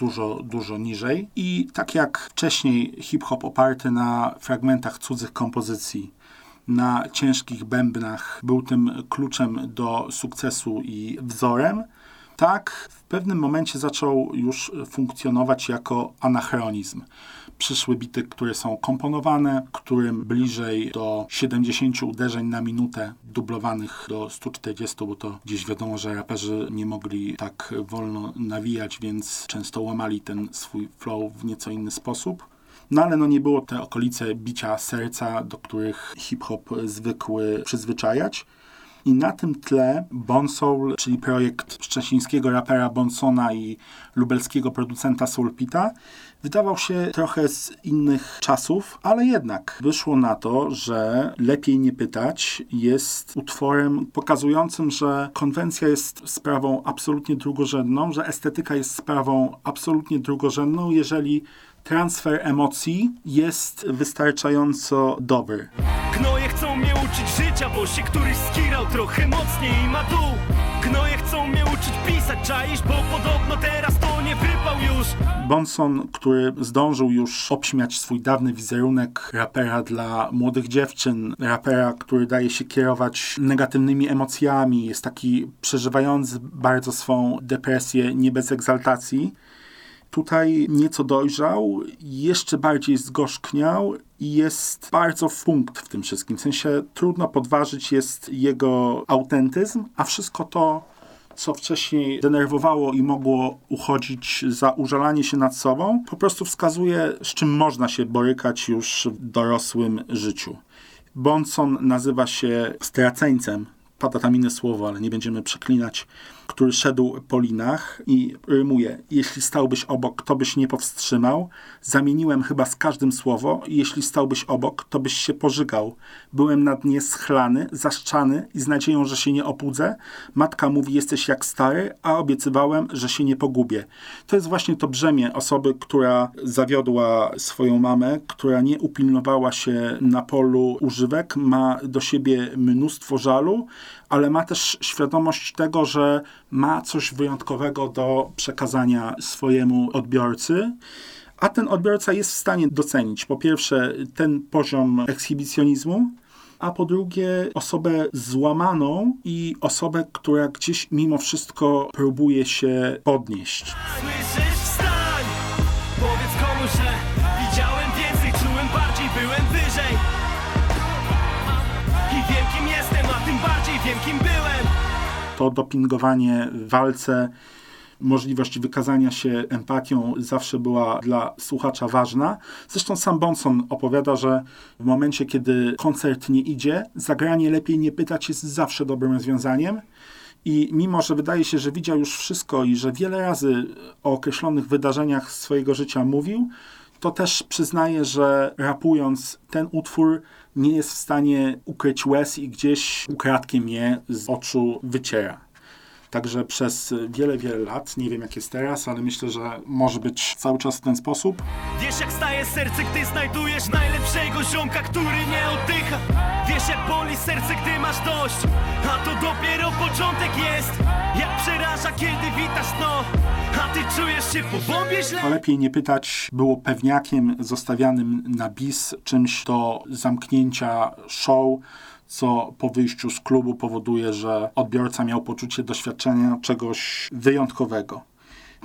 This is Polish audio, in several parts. dużo niżej. I tak jak wcześniej hip-hop oparty na fragmentach cudzych kompozycji, na ciężkich bębnach był tym kluczem do sukcesu i wzorem, tak w pewnym momencie zaczął już funkcjonować jako anachronizm. Przyszły bity, które są komponowane, którym bliżej do 70 uderzeń na minutę, dublowanych do 140, bo to gdzieś wiadomo, że raperzy nie mogli tak wolno nawijać, więc często łamali ten swój flow w nieco inny sposób. No ale nie było te okolice bicia serca, do których hip-hop zwykły przyzwyczajać. I na tym tle Bonsoul, czyli projekt szczecińskiego rapera Bonsona i lubelskiego producenta Solpita, wydawał się trochę z innych czasów, ale jednak wyszło na to, że Lepiej nie pytać jest utworem pokazującym, że konwencja jest sprawą absolutnie drugorzędną, że estetyka jest sprawą absolutnie drugorzędną, jeżeli transfer emocji jest wystarczająco dobry. Gnoje chcą mnie uczyć życia, bo się któryś skirał trochę mocniej i ma dół. Gnoje chcą mnie uczyć pisać, czaisz, bo podobno teraz to nie wypał już. Bonson, który zdążył już obśmiać swój dawny wizerunek rapera dla młodych dziewczyn, rapera, który daje się kierować negatywnymi emocjami, jest taki przeżywający bardzo swą depresję, nie bez egzaltacji. Tutaj nieco dojrzał, jeszcze bardziej zgorzkniał i jest bardzo w punkt w tym wszystkim. W sensie trudno podważyć jest jego autentyzm, a wszystko to, co wcześniej denerwowało i mogło uchodzić za użalanie się nad sobą, po prostu wskazuje, z czym można się borykać już w dorosłym życiu. Bonson nazywa się straceńcem. Pada tam inne słowo, ale nie będziemy przeklinać, który szedł po linach i rymuje. Jeśli stałbyś obok, to byś nie powstrzymał. Zamieniłem chyba z każdym słowo. Jeśli stałbyś obok, to byś się pożygał. Byłem na dnie schlany, zaszczany i z nadzieją, że się nie obudzę. Matka mówi, jesteś jak stary, a obiecywałem, że się nie pogubię. To jest właśnie to brzemię osoby, która zawiodła swoją mamę, która nie upilnowała się na polu używek, ma do siebie mnóstwo żalu, ale ma też świadomość tego, że ma coś wyjątkowego do przekazania swojemu odbiorcy, a ten odbiorca jest w stanie docenić, po pierwsze, ten poziom ekshibicjonizmu, a po drugie, osobę złamaną i osobę, która gdzieś mimo wszystko próbuje się podnieść. Słyszysz? Wstań! Powiedz komuś, że widziałem więcej, czułem bardziej, byłem wyżej. I wiem, kim jestem, a tym bardziej wiem, kim byłem. To dopingowanie w walce, możliwość wykazania się empatią zawsze była dla słuchacza ważna. Zresztą sam Bonson opowiada, że w momencie, kiedy koncert nie idzie, zagranie Lepiej nie pytać jest zawsze dobrym rozwiązaniem. I mimo, że wydaje się, że widział już wszystko i że wiele razy o określonych wydarzeniach swojego życia mówił, to też przyznaje, że rapując ten utwór nie jest w stanie ukryć łez i gdzieś ukradkiem je z oczu wyciera. Także przez wiele lat, nie wiem jak jest teraz, ale myślę, że może być cały czas w ten sposób. Wiesz jak staje serce, gdy znajdujesz najlepszego ziomka, który nie oddycha. Wiesz jak boli serce, gdy masz dość, a to dopiero początek jest. Jak przeraża, kiedy witasz no, a ty czujesz się po bombie źle. Lepiej nie pytać było pewniakiem zostawianym na bis, czymś do zamknięcia show, co po wyjściu z klubu powoduje, że odbiorca miał poczucie doświadczenia czegoś wyjątkowego.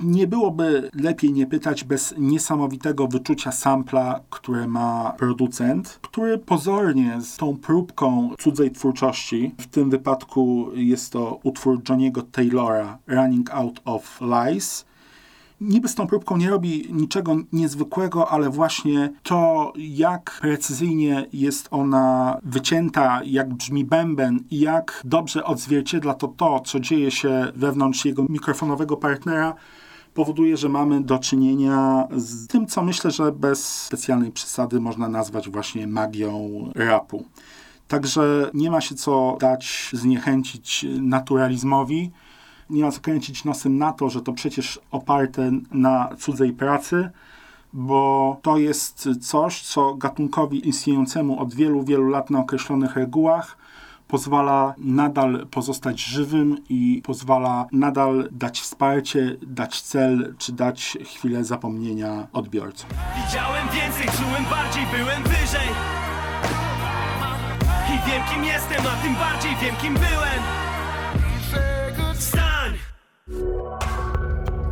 Nie byłoby Lepiej nie pytać bez niesamowitego wyczucia sampla, które ma producent, który pozornie z tą próbką cudzej twórczości, w tym wypadku jest to utwór Johnny'ego Taylora, Running Out of Lies, niby z tą próbką nie robi niczego niezwykłego, ale właśnie to, jak precyzyjnie jest ona wycięta, jak brzmi bęben i jak dobrze odzwierciedla to, co dzieje się wewnątrz jego mikrofonowego partnera, powoduje, że mamy do czynienia z tym, co myślę, że bez specjalnej przesady można nazwać właśnie magią rapu. Także nie ma się co dać zniechęcić naturalizmowi, nie ma co kręcić nosem na to, że to przecież oparte na cudzej pracy, bo to jest coś, co gatunkowi istniejącemu od wielu, wielu lat na określonych regułach pozwala nadal pozostać żywym i pozwala nadal dać wsparcie, dać cel, czy dać chwilę zapomnienia odbiorcom. Widziałem więcej, czułem bardziej, byłem wyżej. I wiem, kim jestem, a tym bardziej wiem, kim byłem. Wstań!